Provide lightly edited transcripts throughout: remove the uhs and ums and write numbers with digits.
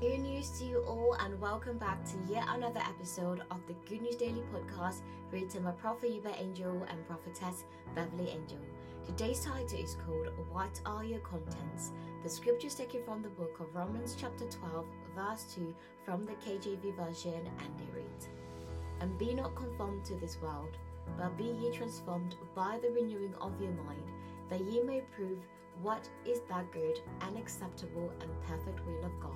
Good news to you all, and welcome back to yet another episode of the Good News Daily Podcast, written by Prophet Eva Angel and Prophetess Beverly Angel. Today's title is called, What Are Your Contents? The scripture is taken from the book of Romans chapter 12, verse 2, from the KJV version, and it reads, And be not conformed to this world, but be ye transformed by the renewing of your mind, that ye may prove what is that good and acceptable and perfect will of God.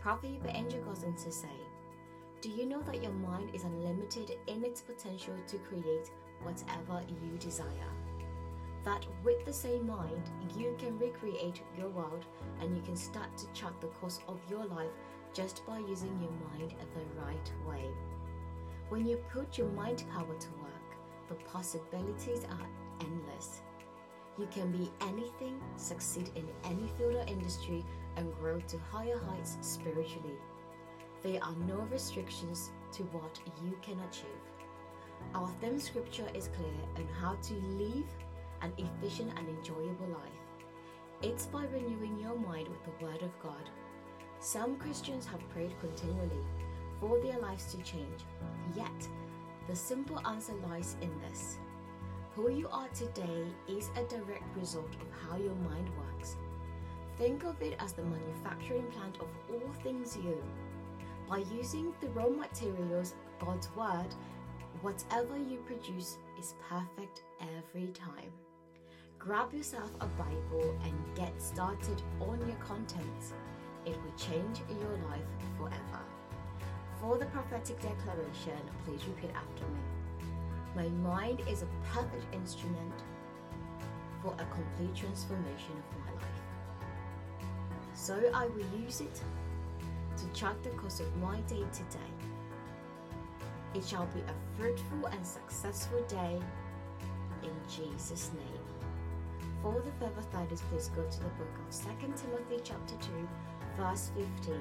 Prophet Eva Angel goes on to say, Do you know that your mind is unlimited in its potential to create whatever you desire? That with the same mind, you can recreate your world, and you can start to chart the course of your life just by using your mind the right way. When you put your mind power to work, the possibilities are endless. You can be anything, succeed in any field or industry, and grow to higher heights spiritually. There are no restrictions to what you can achieve. Our theme scripture is clear on how to live an efficient and enjoyable life. It's by renewing your mind with the Word of God. Some Christians have prayed continually for their lives to change, yet the simple answer lies in this. Who you are today is a direct result of how your mind works. Think of it as the manufacturing plant of all things you. By using the raw materials, God's Word, whatever you produce is perfect every time. Grab yourself a Bible and get started on your contents. It will change your life forever. For the prophetic declaration, please repeat after me. My mind is a perfect instrument for a complete transformation of my life. So I will use it to chart the course of my day today. It shall be a fruitful and successful day in Jesus' name. For the further studies, please go to the book of 2 Timothy chapter 2, verse 15.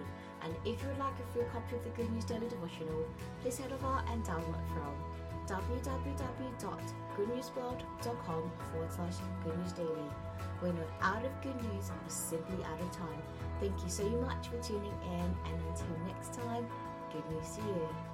And if you would like a free copy of the Good News Daily Devotional, please head over and download from www.goodnewsworld.com/goodnewsdaily. We're not out of good news, we're simply out of time. Thank you so much for tuning in, and until next time, good news to you.